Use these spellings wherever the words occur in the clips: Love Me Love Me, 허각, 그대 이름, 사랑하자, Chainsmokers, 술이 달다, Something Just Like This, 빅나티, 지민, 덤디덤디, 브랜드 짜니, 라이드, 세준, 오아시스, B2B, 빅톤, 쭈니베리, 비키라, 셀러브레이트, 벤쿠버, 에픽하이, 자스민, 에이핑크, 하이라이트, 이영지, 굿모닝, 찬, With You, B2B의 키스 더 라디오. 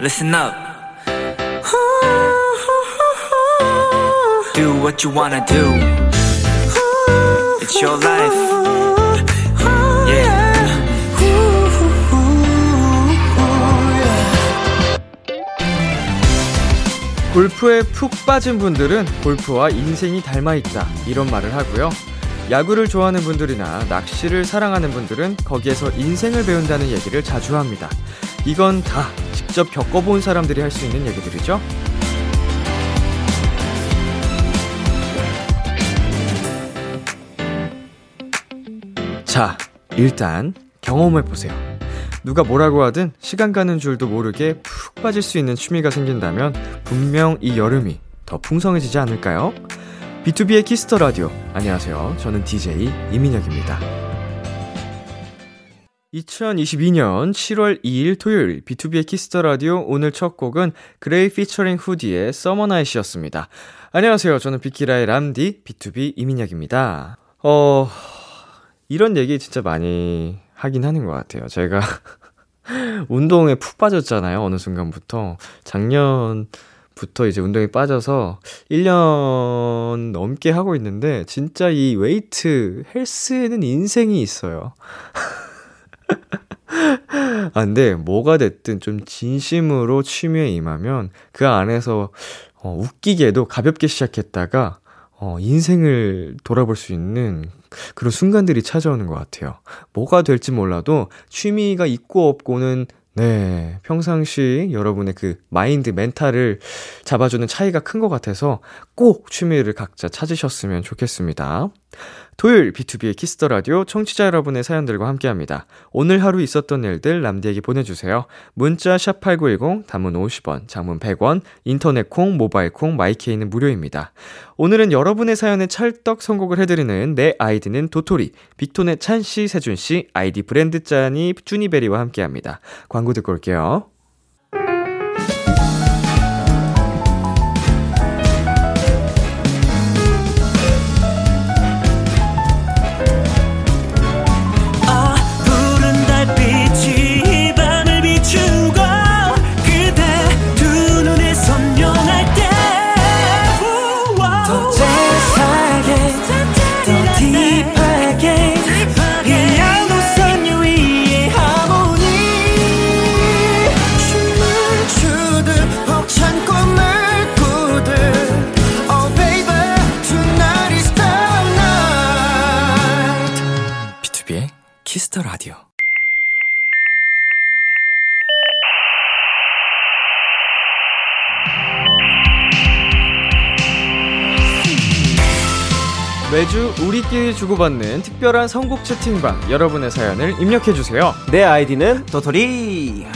listen up. Do what you wanna do. It's your life. Yeah. 골프에 푹 빠진 분들은 골프와 인생이 닮아있다 이런 말을 하고요. 야구를 좋아하는 분들이나 낚시를 사랑하는 분들은 거기에서 인생을 배운다는 얘기를 자주 합니다. 이건 다 직접 겪어본 사람들이 할 수 있는 얘기들이죠. 자, 일단 경험해보세요. 누가 뭐라고 하든 시간 가는 줄도 모르게 푹 빠질 수 있는 취미가 생긴다면 분명 이 여름이 더 풍성해지지 않을까요? B2B의 키스 더 라디오. 안녕하세요. 저는 DJ 이민혁입니다. 2022년 7월 2일 토요일 B2B의 키스 더 라디오. 오늘 첫 곡은 그레이 피처링 후디의 서머 나잇이었습니다. 안녕하세요. 저는 비키라의 람디 B2B 이민혁입니다. 이런 얘기 진짜 많이 하긴 하는 것 같아요. 제가 운동에 푹 빠졌잖아요. 어느 순간부터. 작년부터 이제 운동에 빠져서 1년 넘게 하고 있는데 진짜 이 웨이트 헬스에는 인생이 있어요. 아, 근데 뭐가 됐든 좀 진심으로 취미에 임하면 그 안에서 웃기게도 가볍게 시작했다가 인생을 돌아볼 수 있는 그런 순간들이 찾아오는 것 같아요. 뭐가 될지 몰라도 취미가 있고 없고는 네, 평상시 여러분의 그 마인드, 멘탈을 잡아주는 차이가 큰 것 같아서 꼭 취미를 각자 찾으셨으면 좋겠습니다. 토요일 B2B의 키스 더 라디오 청취자 여러분의 사연들과 함께합니다. 오늘 하루 있었던 일들 람디에게 보내주세요. 문자 샵8910, 단문 50원, 장문 100원, 인터넷 콩, 모바일 콩, 마이케이는 무료입니다. 오늘은 여러분의 사연에 찰떡 선곡을 해드리는 내 아이디는 도토리, 빅톤의 찬씨, 세준씨, 아이디 브랜드 짜니, 쭈니베리와 함께합니다. 광고 듣고 올게요. 라디오. 매주 우리끼리 주고받는 특별한 선곡 채팅방, 여러분의 사연을 입력해주세요. 내 아이디는 도토리.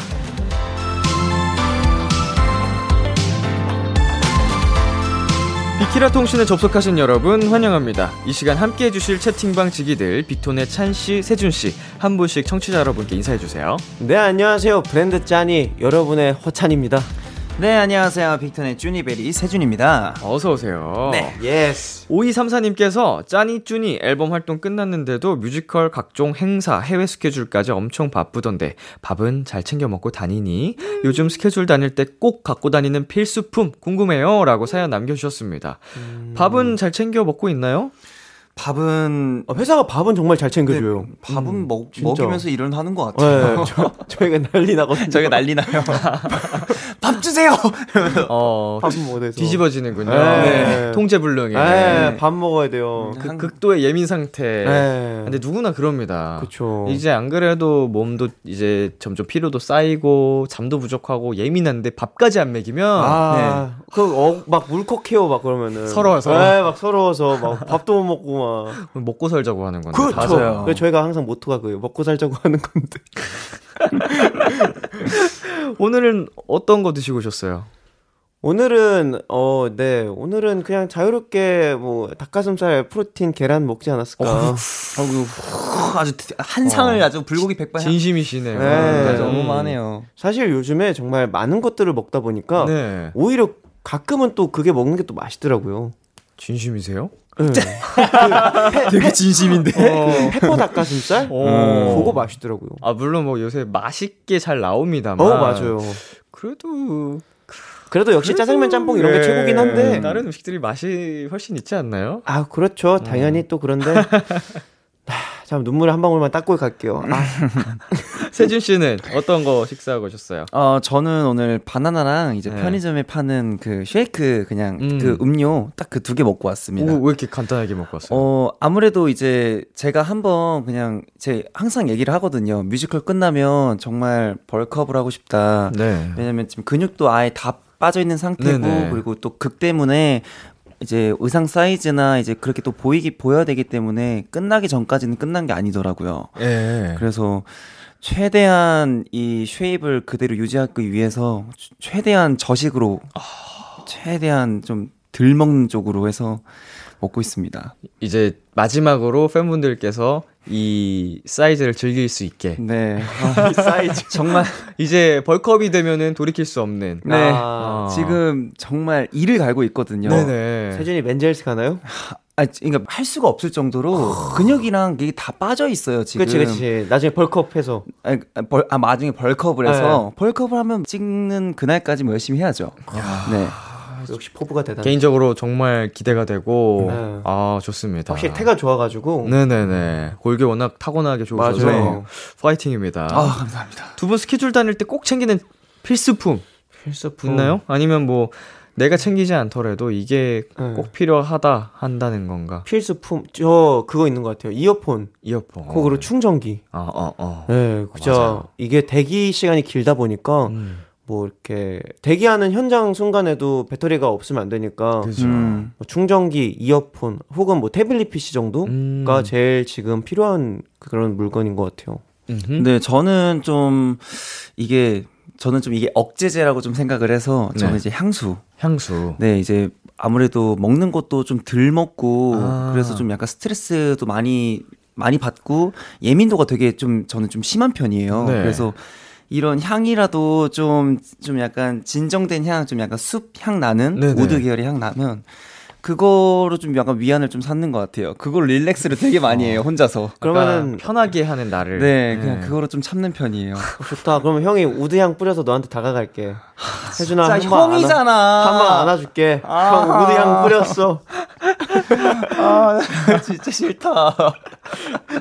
비키라통신에 접속하신 여러분 환영합니다. 이 시간 함께해 주실 채팅방 지기들 빅톤의 찬씨, 세준씨 한 분씩 청취자 여러분께 인사해주세요. 네, 안녕하세요. 브랜드 짜니 여러분의 허찬입니다. 네, 안녕하세요. 빅톤의 쭈니베리 세준입니다. 어서오세요. 네, 예스. 5234님께서 짜니 쭈니 앨범 활동 끝났는데도 뮤지컬, 각종 행사, 해외 스케줄까지 엄청 바쁘던데 밥은 잘 챙겨 먹고 다니니? 요즘 스케줄 다닐 때 꼭 갖고 다니는 필수품 궁금해요 라고 사연 남겨주셨습니다. 밥은 잘 챙겨 먹고 있나요? 밥은 회사가 밥은 정말 잘 챙겨줘요. 밥은 먹이면서 일은 하는 것 같아요. 네, 저희가 난리 나거든요. 저희가 난리 나요. 밥 주세요. 밥은 못 해서 뒤집어지는군요. 네. 통제불능이. 네, 밥 먹어야 돼요. 극도의 예민 상태. 네. 근데 누구나 그럽니다. 그렇죠. 이제 안 그래도 몸도 이제 점점 피로도 쌓이고 잠도 부족하고 예민한데 밥까지 안 먹이면 네. 그 막 울컥해요. 막 그러면은 서러워서. 네, 막 서러워서 막 밥도 못 먹고. 먹고 살자고 하는 건데. 그렇죠. 그래서 저희가 항상 모토가 그예요. 먹고 살자고 하는 건데. 오늘은 어떤 거 드시고 오셨어요? 오늘은 네, 오늘은 그냥 자유롭게 뭐 닭가슴살, 프로틴, 계란 먹지 않았을까. 아주 한상을 아주 불고기 백반. 진심이시네요. 네. 너무하네요. 사실 요즘에 정말 많은 것들을 먹다 보니까 네. 오히려 가끔은 또 그게 먹는 게 또 맛있더라고요. 진심이세요? 네. 되게 진심인데 페퍼 닭가슴살? 그거 맛있더라고요. 아 물론 뭐 요새 맛있게 잘 나옵니다만 맞아요. 그래도 역시 짜장면, 짬뽕 이런 게 최고긴 한데 다른 음식들이 맛이 훨씬 있지 않나요? 아 그렇죠, 당연히. 또 그런데 참 눈물 한 방울만 닦고 갈게요. 아. 세준 씨는 어떤 거 식사하고 오셨어요? 저는 오늘 바나나랑 이제 편의점에 파는 그 쉐이크 그냥 그 음료 딱 그 두 개 먹고 왔습니다. 오, 왜 이렇게 간단하게 먹고 왔어요? 아무래도 이제 제가 한번 그냥 제 항상 얘기를 하거든요. 뮤지컬 끝나면 정말 벌크업을 하고 싶다. 네. 왜냐면 지금 근육도 아예 다 빠져 있는 상태고 네네. 그리고 또 극 때문에 이제 의상 사이즈나 이제 그렇게 또 보여야 되기 때문에 끝나기 전까지는 끝난 게 아니더라고요. 예. 그래서 최대한 이 쉐입을 그대로 유지하기 위해서 최대한 저식으로 최대한 좀 덜 먹는 쪽으로 해서 먹고 있습니다. 이제 마지막으로 팬분들께서 이 사이즈를 즐길 수 있게. 네. 이 사이즈. 정말. 이제 벌크업이 되면은 돌이킬 수 없는. 네. 지금 정말 이를 갈고 있거든요. 네네. 세준이 맨젤스 가나요? 아, 그러니까 할 수가 없을 정도로 근육이랑 이게 다 빠져 있어요, 지금. 그치. 나중에 벌크업 해서. 나중에 벌크업을 해서. 네. 벌크업을 하면 찍는 그날까지 뭐 열심히 해야죠. 네. 역시 포부가 대단해. 개인적으로 정말 기대가 되고 네. 아 좋습니다. 확실히 태가 좋아가지고 네네네 골격 워낙 타고나게 좋으셔서 맞아요. 파이팅입니다. 아 감사합니다. 두 분 스케줄 다닐 때 꼭 챙기는 필수품 있나요? 아니면 뭐 내가 챙기지 않더라도 이게 꼭 필요하다 한다는 건가? 필수품 저 그거 있는 것 같아요. 이어폰. 그리고 충전기. 네, 그죠. 맞아요. 이게 대기 시간이 길다 보니까. 뭐 이렇게 대기하는 현장 순간에도 배터리가 없으면 안 되니까 그렇죠. 충전기, 이어폰 혹은 뭐 태블릿 PC 정도가 제일 지금 필요한 그런 물건인 것 같아요. 네, 저는 좀 이게 억제제라고 좀 생각을 해서 저는 네. 이제 향수. 네, 이제 아무래도 먹는 것도 좀 덜 먹고 그래서 좀 약간 스트레스도 많이 받고 예민도가 되게 좀 저는 좀 심한 편이에요. 네. 그래서 이런 향이라도 좀 약간 진정된 향, 좀 약간 숲 향 나는 네네. 우드 계열의 향 나면 그거로 좀 약간 위안을 좀 삼는 것 같아요. 그걸 릴렉스를 되게 많이 해요, 혼자서. 그러면은 편하게 하는 나를. 네, 그냥 그거로 좀 참는 편이에요. 좋다. 그러면 형이 우드 향 뿌려서 너한테 다가갈게. 세준아, 진짜 형이잖아. 한번 안아줄게. 형 우드 향 뿌렸어. 진짜 싫다.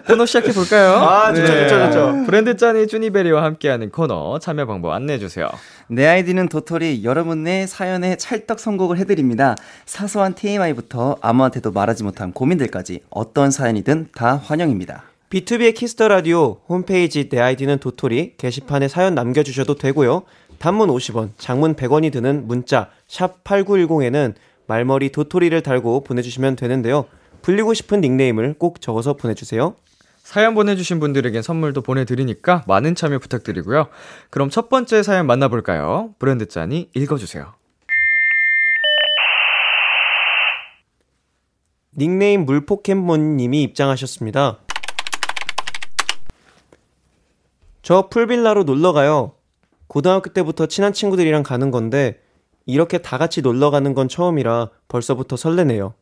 코너 시작해볼까요? 좋죠. 브랜드 짜니 쭈니베리와 함께하는 코너 참여 방법 안내해주세요. 내 아이디는 도토리, 여러분의 사연에 찰떡 선곡을 해드립니다. 사소한 TMI부터 아무한테도 말하지 못한 고민들까지 어떤 사연이든 다 환영입니다. B2B의 키스 더 라디오 홈페이지 내 아이디는 도토리 게시판에 사연 남겨주셔도 되고요. 단문 50원, 장문 100원이 드는 문자 샵 8910에는 말머리 도토리를 달고 보내주시면 되는데요. 불리고 싶은 닉네임을 꼭 적어서 보내주세요. 사연 보내주신 분들에겐 선물도 보내드리니까 많은 참여 부탁드리고요. 그럼 첫 번째 사연 만나볼까요? 브랜드 짜니 읽어주세요. 닉네임 물포켓몬님이 입장하셨습니다. 저 풀빌라로 놀러가요. 고등학교 때부터 친한 친구들이랑 가는 건데 이렇게 다 같이 놀러가는 건 처음이라 벌써부터 설레네요.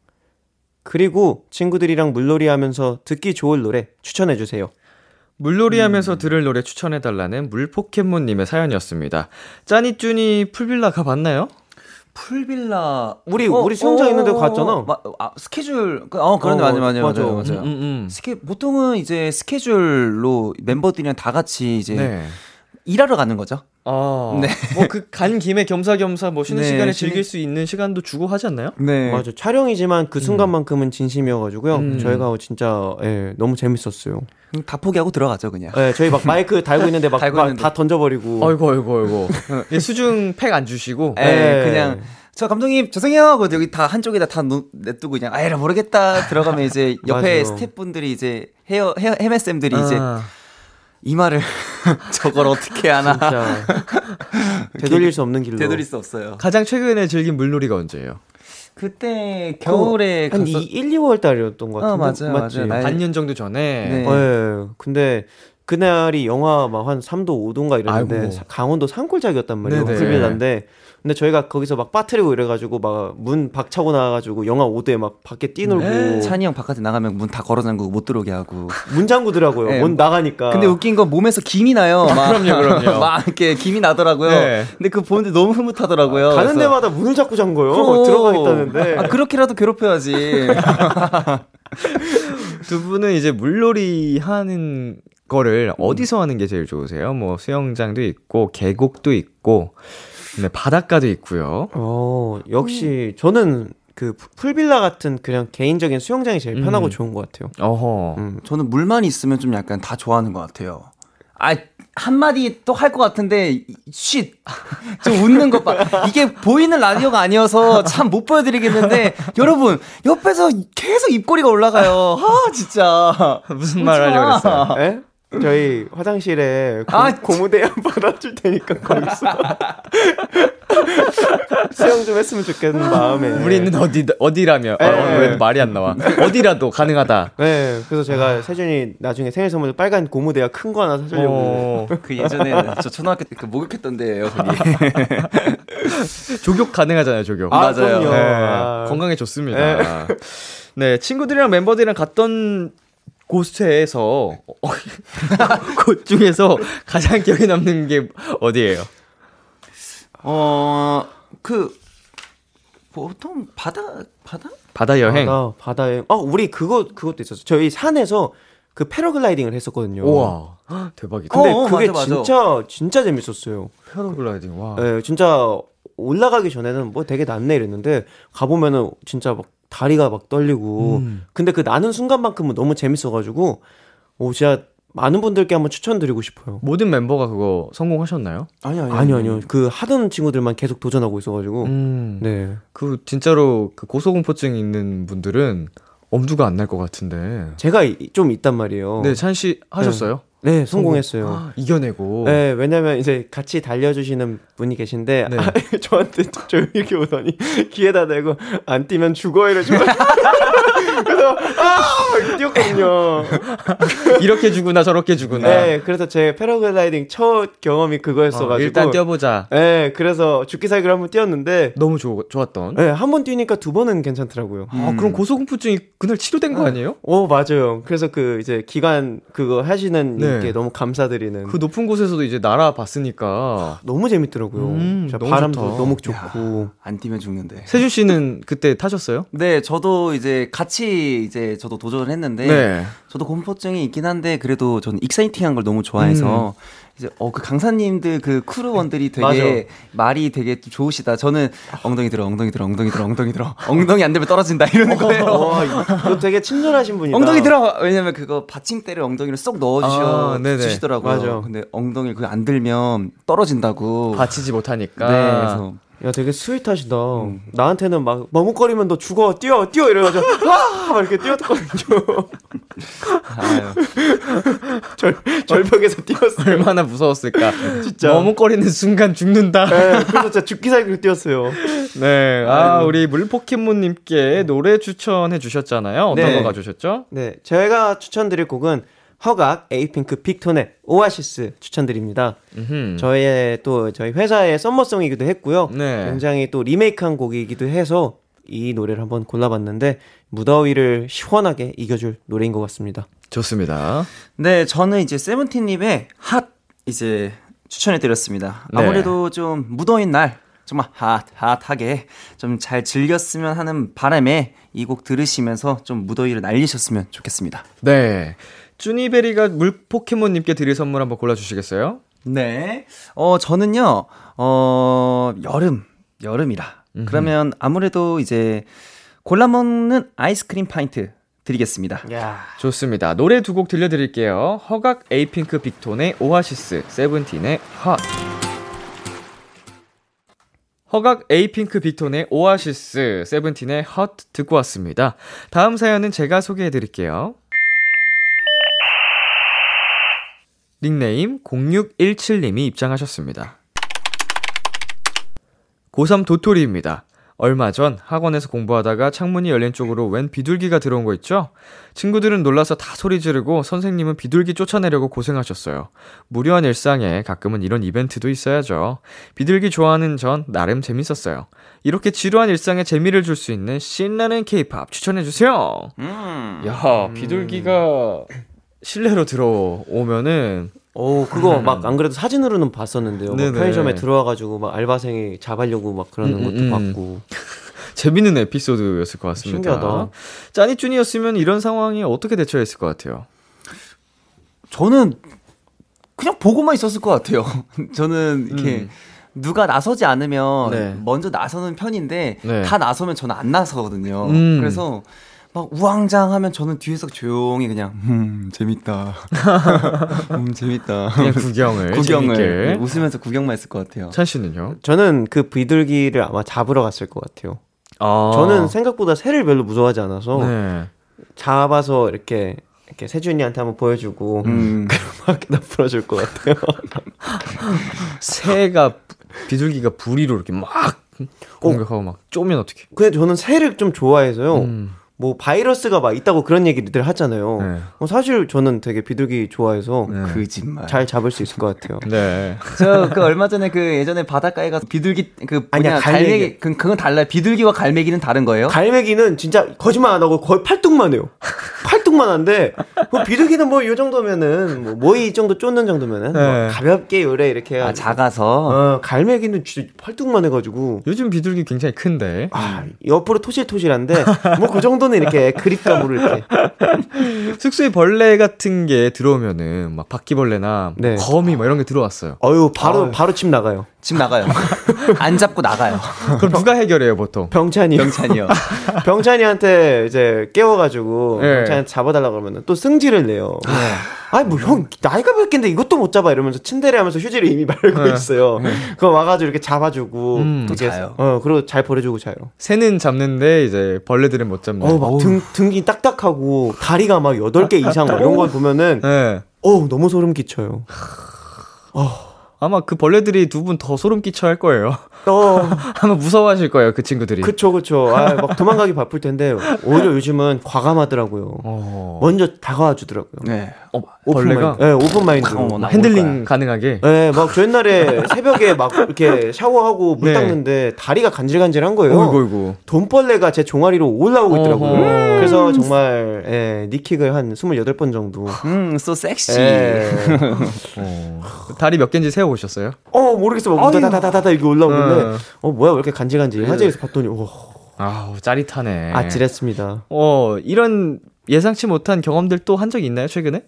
그리고 친구들이랑 물놀이 하면서 듣기 좋을 노래 추천해주세요. 물놀이 하면서 들을 노래 추천해달라는 물포켓몬님의 사연이었습니다. 짜니쭈니 풀빌라 가봤나요? 풀빌라 우리 수영장 있는데 갔잖아. 스케줄 그런데 맞아요. 보통은 이제 스케줄로 멤버들이랑 다 같이 이제 네. 일하러 가는 거죠. 네. 뭐 간 김에 겸사겸사 뭐 쉬는 네, 시간에 즐길 수 있는 시간도 주고 하지 않나요? 네. 맞아. 촬영이지만 그 순간만큼은 진심이어가지고요. 저희가 진짜 너무 재밌었어요. 다 포기하고 들어가죠 그냥. 네. 저희 막 마이크 달고 있는데 막 다 던져버리고. 아이고. 수중 팩 안 주시고. 그냥. 저 감독님 죄송해요 하고 여기 다 한쪽에다 다 냅두고 그냥 아이라 모르겠다 들어가면 이제 옆에 스태프분들이 이제 헤메쌤들이 이제. 이 말을 저걸 어떻게 하나. 되돌릴 수 없는 길로. 되돌릴 수 없어요. 가장 최근에 즐긴 물놀이가 언제예요? 그때 겨울에 한 1, 2월 달이었던 것 같은데. 맞아요. 반년 정도 전에. 네. 근데 그날이 영하 막 한 3도 5도인가 이랬는데 아이고. 강원도 산골짜기였단 말이에요. 풀빌라인데 근데 저희가 거기서 막 빠트리고 이래가지고 막 문 박차고 나와가지고 영하 5도에 막 밖에 뛰놀고 네. 찬이 형 바깥에 나가면 문 다 걸어 잠그고 못 들어오게 하고 문 잠그더라고요. 네. 문 나가니까. 근데 웃긴 건 몸에서 김이 나요. 막. 그럼요. 막 이렇게 김이 나더라고요. 네. 근데 그거 보는데 너무 흐뭇하더라고요. 아, 가는 그래서. 데마다 문을 자꾸 잠궈요. 들어가겠다는데. 아, 그렇게라도 괴롭혀야지. 두 분은 이제 물놀이 하는 거를 어디서 하는 게 제일 좋으세요? 뭐 수영장도 있고 계곡도 있고 네, 바닷가도 있고요. 역시 저는 그 풀빌라 같은 그냥 개인적인 수영장이 제일 편하고 좋은 것 같아요. 어허. 저는 물만 있으면 좀 약간 다 좋아하는 것 같아요. 아 한마디 또 할 것 같은데 쉿 좀 웃는 것 봐. 이게 보이는 라디오가 아니어서 참 못 보여드리겠는데 여러분 옆에서 계속 입꼬리가 올라가요. 아 진짜 무슨 말 하려고 그랬어요? 에? 저희 화장실에 고무대야 받아줄 테니까 거기서 수영 좀 했으면 좋겠는 마음에 우리는 어디라며 왜 말이 안 나와 어디라도 가능하다. 네, 그래서 제가 세준이 나중에 생일 선물로 빨간 고무대야 큰 거 하나 사주려고. 그 예전에 저 초등학교 때 목욕했던 데예요 거기. 조교 가능하잖아요 조교. 아, 맞아요. 네. 아. 건강에 좋습니다. 네, 친구들이랑 멤버들이랑 갔던 곳에서 곳 중에서 가장 기억에 남는 게 어디예요? 그 보통 바다 여행. 바다 여행. 우리 그것도 있었어. 저희 산에서 그 패러글라이딩을 했었거든요. 우와. 대박이다. 근데 그게 맞아. 진짜 재밌었어요. 패러글라이딩. 와. 네, 진짜 올라가기 전에는 뭐 되게 낫네 이랬는데 가 보면은 진짜 막 다리가 막 떨리고 근데 그 나는 순간만큼은 너무 재밌어가지고 진짜 많은 분들께 한번 추천드리고 싶어요. 모든 멤버가 그거 성공하셨나요? 아니요. 그 하던 친구들만 계속 도전하고 있어가지고 네. 그 진짜로 그 고소공포증 있는 분들은 엄두가 안 날 것 같은데 제가 좀 있단 말이에요. 네, 찬 씨 하셨어요? 네, 성공했어요. 아, 이겨내고. 네, 왜냐면 이제 같이 달려주시는 분이 계신데 네. 저한테 조용히 이렇게 오더니 귀에다 대고 안 뛰면 죽어 이러시고 그래서 뛰었거든요. 이렇게 주구나 저렇게 주구나. 네, 그래서 제 패러글라이딩 첫 경험이 그거였어가지고 일단 뛰어보자. 네, 그래서 죽기 살기로 한번 뛰었는데 너무 좋았던. 네, 한번 뛰니까 두 번은 괜찮더라고요. 그럼 고소공포증이 그날 치료된 거 아니에요? 맞아요. 그래서 그 이제 기간 그거 하시는 네. 이렇게 너무 감사드리는. 그 높은 곳에서도 이제 날아봤으니까 너무 재밌더라고요. 너무 바람도 좋다. 너무 좋고. 야, 안 뛰면 죽는데. 세준 씨는 그때 타셨어요? 네, 저도 이제 같이 이제 저도 도전을 했는데 네. 저도 공포증이 있긴 한데 그래도 저는 익사이팅한 걸 너무 좋아해서 이제 그 강사님들 그 크루원들이 되게 말이 되게 좋으시다. 저는 엉덩이 들어. 엉덩이 안 들면 떨어진다 이러는 거예요. 너 되게 친절하신 분이다. 엉덩이 들어. 왜냐면 그거 받침대를 엉덩이를 쏙 넣어주시더라고요. 맞아. 근데 엉덩이를 그거 안 들면 떨어진다고. 받치지 못하니까. 네. 그래서 야, 되게 스윗하시다. 나한테는 막 머뭇거리면 너 죽어, 뛰어 이래가지고 막 이렇게 뛰었거든요. 절벽에서 뛰었어요. 얼마나 무서웠을까. 진짜 머뭇거리는 순간 죽는다. 네, 그래서 진짜 죽기 살기로 뛰었어요. 네, 우리 물포켓몬님께 노래 추천해 주셨잖아요. 어떤 거 가져오셨죠? 네, 제가 추천드릴 곡은 허각, 에이핑크, 빅톤의 오아시스 추천드립니다. 저희 회사의 썸머송이기도 했고요. 네. 굉장히 또 리메이크한 곡이기도 해서 이 노래를 한번 골라봤는데 무더위를 시원하게 이겨줄 노래인 것 같습니다. 좋습니다. 네, 저는 이제 세븐틴님의 핫 이제 추천해드렸습니다. 네. 아무래도 좀 무더운 날 정말 핫하게 좀 잘 즐겼으면 하는 바람에 이 곡 들으시면서 좀 무더위를 날리셨으면 좋겠습니다. 네. 쭈니베리가 물포켓몬님께 드릴 선물 한번 골라주시겠어요? 네. 저는요, 여름이라. 그러면 아무래도 이제 골라먹는 아이스크림 파인트 드리겠습니다. 야. 좋습니다. 노래 두 곡 들려드릴게요. 허각, 에이핑크, 빅톤의 오아시스, 세븐틴의 핫. 허각, 에이핑크, 빅톤의 오아시스, 세븐틴의 핫 듣고 왔습니다. 다음 사연은 제가 소개해드릴게요. 닉네임 0617님이 입장하셨습니다. 고3 도토리입니다. 얼마 전 학원에서 공부하다가 창문이 열린 쪽으로 웬 비둘기가 들어온 거 있죠? 친구들은 놀라서 다 소리 지르고 선생님은 비둘기 쫓아내려고 고생하셨어요. 무료한 일상에 가끔은 이런 이벤트도 있어야죠. 비둘기 좋아하는 전 나름 재밌었어요. 이렇게 지루한 일상에 재미를 줄 수 있는 신나는 K-POP 추천해주세요. 야, 비둘기가 실내로 들어오면은 오, 그거 막 안 그래도 사진으로는 봤었는데요. 편의점에 들어와가지고 막 알바생이 잡으려고 막 그러는 것도 봤고. 재밌는 에피소드였을 것 같습니다. 신기하다. 짜니쭈니였으면 이런 상황에 어떻게 대처했을 것 같아요? 저는 그냥 보고만 있었을 것 같아요. 저는 이렇게 누가 나서지 않으면 먼저 나서는 편인데 다 나서면 저는 안 나서거든요. 그래서 막 우왕장하면 저는 뒤에서 조용히 그냥 재밌다. 재밌다. 그냥 구경을 웃으면서 구경만 했을 것 같아요. 찬 씨는요? 저는 그 비둘기를 아마 잡으러 갔을 것 같아요. 아. 저는 생각보다 새를 별로 무서워하지 않아서 잡아서 이렇게 세준이한테 한번 보여주고 그럼 막 풀어줄 것 같아요. 새가 비둘기가 부리로 이렇게 막 공격하고 막 쪼면 어떡해? 근데 저는 새를 좀 좋아해서요. 뭐 바이러스가 막 있다고 그런 얘기들 하잖아요. 사실 저는 되게 비둘기 좋아해서 거짓말 잘 잡을 수 있을 것 같아요. 네. 저 그 얼마 전에 그 예전에 바닷가에 가서 비둘기 그 아니야 갈매기 그건 달라요. 비둘기와 갈매기는 다른 거예요? 갈매기는 진짜 거짓말 안 하고 거의 팔뚝만 해요. 팔뚝만 한데 뭐 비둘기는 뭐 요 정도면은 뭐 모이 정도 쫓는 정도면은 뭐 가볍게 요래 이렇게 작아서 갈매기는 진짜 팔뚝만 해가지고 요즘 비둘기 굉장히 큰데 옆으로 토실토실한데 뭐 그 정도 이렇게 그립감으로 이렇게 숙소에 벌레 같은 게 들어오면은 막 바퀴벌레나 거미 막 이런 게 들어왔어요. 어유 바로 집 나가요. 집 나가요. 안 잡고 나가요. 그럼 누가 해결해요 보통? 병찬이요. 병찬이한테 이제 깨워가지고 병찬이 잡아달라 그러면은 또 승질을 내요. 아니 뭐 형 나이가 몇 갠데 이것도 못 잡아 이러면서 침대래하면서 휴지를 이미 말고 있어요. 그거 와가지고 이렇게 잡아주고 또 자요. 그리고 잘 버려주고 자요. 새는 잡는데 이제 벌레들은 못 잡는. 막 등이 딱딱하고 다리가 막 8개 이상 이런 걸 보면은 너무 소름 끼쳐요. 아마 그 벌레들이 두 분 더 소름 끼쳐 할 거예요. 아마 무서워하실 거예요, 그 친구들이. 그쵸. 막 도망가기 바쁠 텐데, 오히려 요즘은 과감하더라고요. 먼저 다가와 주더라고요. 네. 벌레가? 네, 오픈마인드. 핸들링 가능하게? 네, 막 저 옛날에 새벽에 막 이렇게 샤워하고 물 닦는데 다리가 간질간질한 거예요. 어이구. 돈벌레가 제 종아리로 올라오고 있더라고요. 그래서 정말, 니킥을 한 28번 정도. So sexy. 다리 몇 개인지 세워 오셨어요? 모르겠어. 막 다다다다다 이게 올라오는데 뭐야 왜 이렇게 간질간질 화장실에서 봤더니 짜릿하네. 아찔했습니다. 이런 예상치 못한 경험들 또 한 적 있나요 최근에?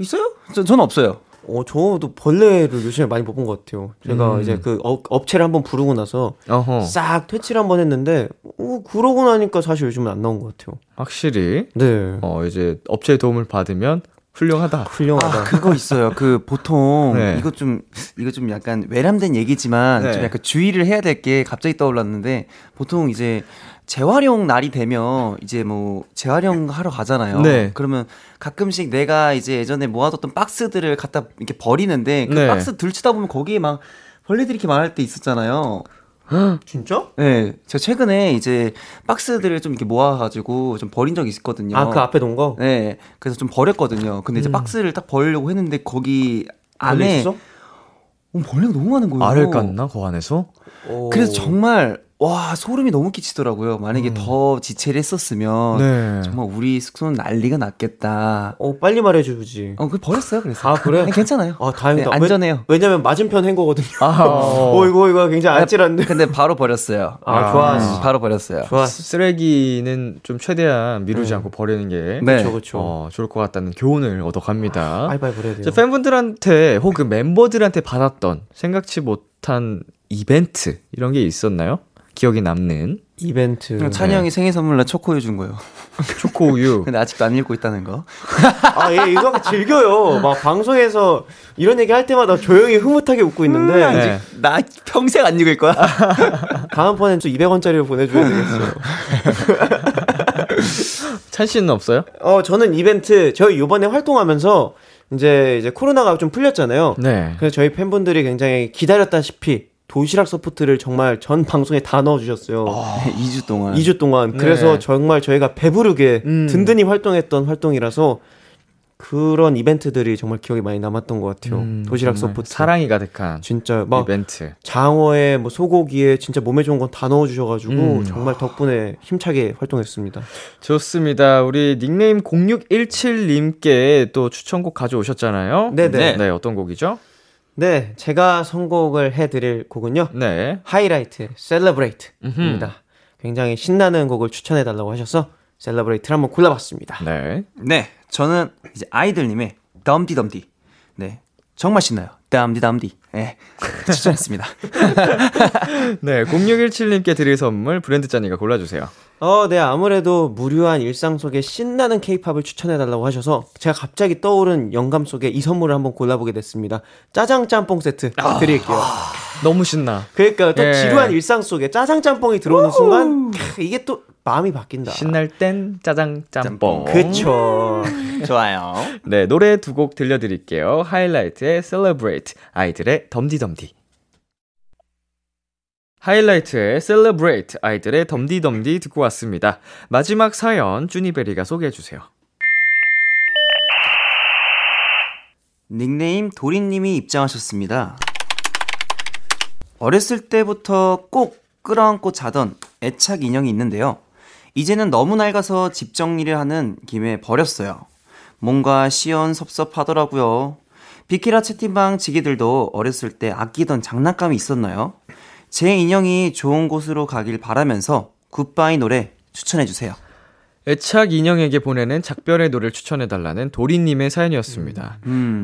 있어요? 저는 없어요. 저도 벌레를 요즘에 많이 못 본 것 같아요. 제가 이제 그 업체를 한번 부르고 나서 싹 퇴치를 한번 했는데 그러고 나니까 사실 요즘은 안 나온 것 같아요. 확실히. 네. 이제 업체의 도움을 받으면 훌륭하다. 그거 있어요. 그 보통 이거 좀 약간 외람된 얘기지만 좀 약간 주의를 해야 될 게 갑자기 떠올랐는데 보통 이제 재활용 날이 되면 이제 뭐 재활용하러 가잖아요. 그러면 가끔씩 내가 이제 예전에 모아뒀던 박스들을 갖다 이렇게 버리는데 그 박스 들추다 보면 거기에 막 벌레들이 이렇게 많을 때 있었잖아요. 진짜? 네, 제가 최근에 이제 박스들을 좀 이렇게 모아가지고 좀 버린 적이 있었거든요. 아, 그 앞에 놓은 거? 네, 그래서 좀 버렸거든요. 근데 이제 박스를 딱 버리려고 했는데 거기 안에 있어? 벌레가 너무 많은 거예요. 알을 깠나? 그 안에서? 그래서 정말 소름이 너무 끼치더라고요. 만약에 더 지체를 했었으면 정말 우리 숙소는 난리가 났겠다. 빨리 말해주지. 그 버렸어요. 그래서. 아 그래? 괜찮아요. 아 다행이다. 네, 안전해요. 왜냐면 맞은편 한 거거든요. 이거 굉장히 아찔한데. 근데 바로 버렸어요. 좋아. 바로 버렸어요. 좋아. 쓰레기는 좀 최대한 미루지 않고 버리는 게 그렇죠. 좋을 것 같다는 교훈을 얻어갑니다. 빨리 버려야 돼요. 팬분들한테 혹은 멤버들한테 받았던 생각지 못한 이벤트 이런 게 있었나요? 기억에 남는 이벤트. 찬이 형이 생일 선물로 초코우유 준 거예요. 초코우유. 근데 아직도 안 읽고 있다는 거. 이거 즐겨요. 막 방송에서 이런 얘기 할 때마다 조용히 흐뭇하게 웃고 있는데 나 평생 안 읽을 거야. 다음번엔 좀 200원짜리로 보내줘야 되겠어요. 찬 씨는 없어요? 저는 이벤트 저희 이번에 활동하면서 이제 코로나가 좀 풀렸잖아요. 그래서 저희 팬분들이 굉장히 기다렸다시피 도시락 소프트를 정말 전 방송에 다 넣어주셨어요. 아, 2주 동안. 2주 동안. 그래서 네. 정말 저희가 배부르게 든든히 활동했던 활동이라서 그런 이벤트들이 정말 기억에 많이 남았던 것 같아요. 도시락 소프트. 사랑이 가득한 진짜 막 이벤트. 장어에 뭐 소고기에 진짜 몸에 좋은 건 다 넣어주셔가지고 정말 덕분에 힘차게 활동했습니다. 좋습니다. 우리 닉네임 0617님께 또 추천곡 가져오셨잖아요. 네네. 네, 어떤 곡이죠? 네, 제가 선곡을 해드릴 곡은요. 네. 하이라이트, 셀러브레이트입니다. 굉장히 신나는 곡을 추천해달라고 하셔서 셀러브레이트를 한번 골라봤습니다. 네. 네, 저는 이제 아이들님의 덤디덤디. 네, 정말 신나요. 덤디덤디. 네, 추천했습니다. 네, 0617님께 드릴 선물 브랜드 짜니가 골라주세요. 네, 아무래도 무료한 일상 속에 신나는 케이팝을 추천해달라고 하셔서 제가 갑자기 떠오른 영감 속에 이 선물을 한번 골라보게 됐습니다. 짜장 짬뽕 세트 드릴게요. 너무 신나. 그러니까 또 예. 지루한 일상 속에 짜장 짬뽕이 들어오는 오우. 순간 이게 또 마음이 바뀐다. 신날 땐 짜장 짬뽕. 그쵸. 좋아요. 네, 노래 두 곡 들려드릴게요. 하이라이트의 Celebrate, 아이들의 덤디덤디. 하이라이트의 셀러브레이트, 아이들의 덤디덤디 듣고 왔습니다. 마지막 사연 쭈니베리가 소개해주세요. 닉네임 도리님이 입장하셨습니다. 어렸을 때부터 꼭 끌어안고 자던 애착 인형이 있는데요. 이제는 너무 낡아서 집 정리를 하는 김에 버렸어요. 뭔가 시원섭섭하더라고요. 비키라 채팅방 지기들도 어렸을 때 아끼던 장난감이 있었나요? 제 인형이 좋은 곳으로 가길 바라면서 굿바이 노래 추천해주세요. 애착 인형에게 보내는 작별의 노래를 추천해달라는 도리님의 사연이었습니다.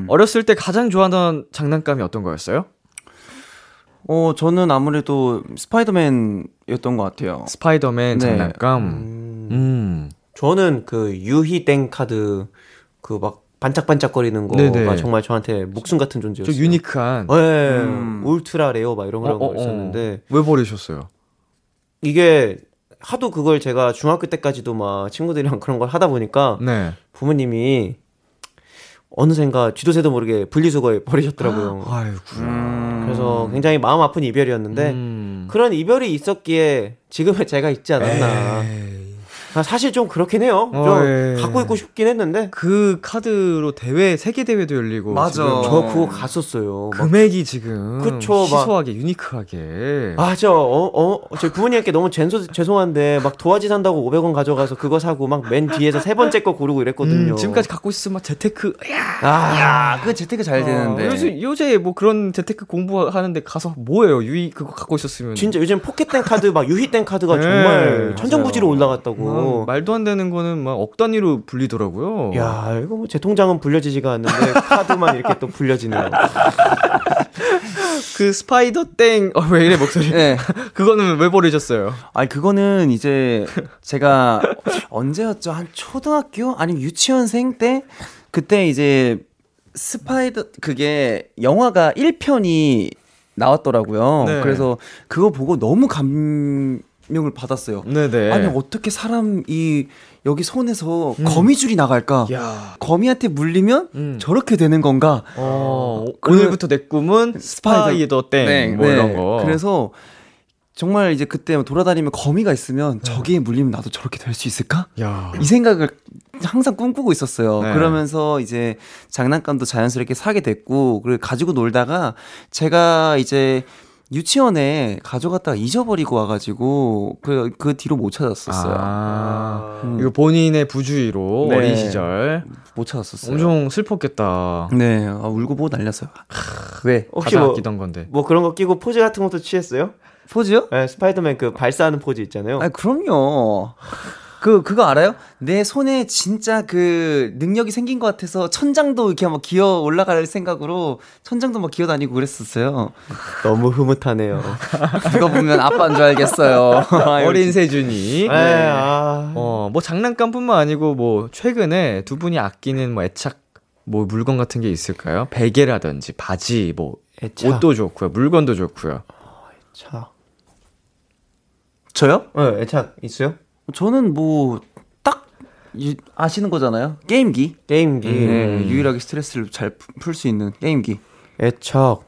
어렸을 때 가장 좋아하던 장난감이 어떤 거였어요? 저는 아무래도 스파이더맨이었던 것 같아요. 스파이더맨 네. 장난감. 저는 그 유희땡 카드 그 막 반짝반짝거리는 거가 네네. 정말 저한테 목숨 같은 존재였어요. 저 유니크한 네, 울트라 레어 막 이런 거라고 있었는데 왜 버리셨어요? 이게 하도 그걸 제가 중학교 때까지도 막 친구들이랑 그런 걸 하다 보니까 네. 부모님이 어느샌가 쥐도새도 모르게 분리수거에 버리셨더라고요. 아이고. 그래서 굉장히 마음 아픈 이별이었는데 그런 이별이 있었기에 지금의 제가 있지 않았나. 에이. 사실 좀 그렇긴 해요. 좀 예. 갖고 있고 싶긴 했는데 그 카드로 대회 세계 대회도 열리고 맞아. 지금 저 그거 갔었어요. 금액이 막. 지금 그쵸, 희소하게 막. 유니크하게 맞아. 저희 부모님께 너무 죄송한데 막 도화지 산다고 500원 가져가서 그거 사고 막 맨 뒤에서 세 번째 거 고르고 이랬거든요. 지금까지 갖고 있으면 막 재테크 그 재테크 잘 되는데 요새 뭐 그런 재테크 공부하는데 가서 뭐예요? 유희 그거 갖고 있었으면 진짜 요즘 포켓땡 카드 막 유희땡 카드가 네. 정말 천정부지로 올라갔다고. 말도 안 되는 거는 막 억 단위로 불리더라고요. 야, 이거 뭐 제 통장은 불려지지가 않는데 카드만 이렇게 또 불려지네요. 그 스파이더 땡, 왜 이래 목소리? 네. 그거는 왜 버리셨어요? 아니 그거는 이제 제가 언제였죠? 한 초등학교 아니면 유치원생 때 그때 이제 스파이더 그게 영화가 1편이 나왔더라고요. 네. 그래서 그거 보고 너무 명을 받았어요. 네네. 아니 어떻게 사람이 여기 손에서 거미줄이 나갈까? 야. 거미한테 물리면 저렇게 되는 건가? 오늘부터 내 꿈은 스파이더 땡 뭐 네. 이런 거. 그래서 정말 이제 그때 돌아다니면 거미가 있으면 저기에 물리면 나도 저렇게 될 수 있을까? 야. 이 생각을 항상 꿈꾸고 있었어요. 네. 그러면서 이제 장난감도 자연스럽게 사게 됐고 그리고 가지고 놀다가 제가 이제 유치원에 가져갔다가 잊어버리고 와가지고 그 뒤로 못 찾았었어요. 이거 본인의 부주의로 네. 어린 시절 못 찾았었어요. 엄청 슬펐겠다. 네, 울고 보고 날렸어요. 왜? 혹시 가장 아끼던 건데. 뭐 그런 거 끼고 포즈 같은 것도 취했어요? 포즈요? 네, 스파이더맨 그 발사하는 포즈 있잖아요. 아, 그럼요. 그거 알아요? 내 손에 진짜 그 능력이 생긴 것 같아서 천장도 이렇게 한번 기어 올라갈 생각으로 천장도 막 기어 다니고 그랬었어요. 너무 흐뭇하네요. 그거 보면 아빠인 줄 알겠어요. 어린 세준이. 네. 뭐 장난감뿐만 아니고 뭐 최근에 두 분이 아끼는 뭐 애착 뭐 물건 같은 게 있을까요? 베개라든지 바지 뭐 애착. 옷도 좋고요, 물건도 좋고요. 애착. 저요? 네, 애착 있어요? 저는 뭐 딱 아시는 거잖아요. 게임기. 네, 유일하게 스트레스를 잘 풀 수 있는 게임기. 애착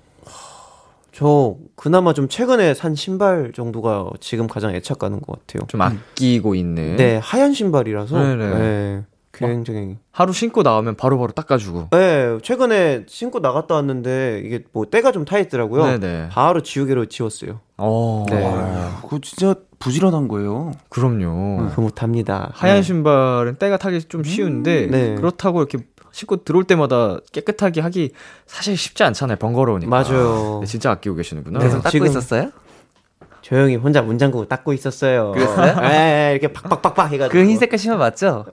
저 그나마 좀 최근에 산 신발 정도가 지금 가장 애착 가는 것 같아요. 좀 아끼고 있는. 네, 하얀 신발이라서. 네네. 네, 굉장히. 하루 신고 나오면 바로바로 닦아주고. 네, 최근에 신고 나갔다 왔는데 이게 뭐 때가 좀 타 있더라고요. 네네. 바로 지우개로 지웠어요. 어. 네. 와, 그거 진짜 부지런한 거예요. 그럼요. 그거 못합니다. 하얀 네. 신발은 때가 타기 좀 쉬운데 네. 그렇다고 이렇게 신고 들어올 때마다 깨끗하게 하기 사실 쉽지 않잖아요. 번거로우니까. 맞아요. 네, 진짜 아끼고 계시는구나. 그래서 네, 닦고 있었어요? 조용히 혼자 문 잠그고 닦고 있었어요. 그랬어요? 네, 이렇게 팍팍팍팍 해가지고. 그 흰색깔 신발 맞죠?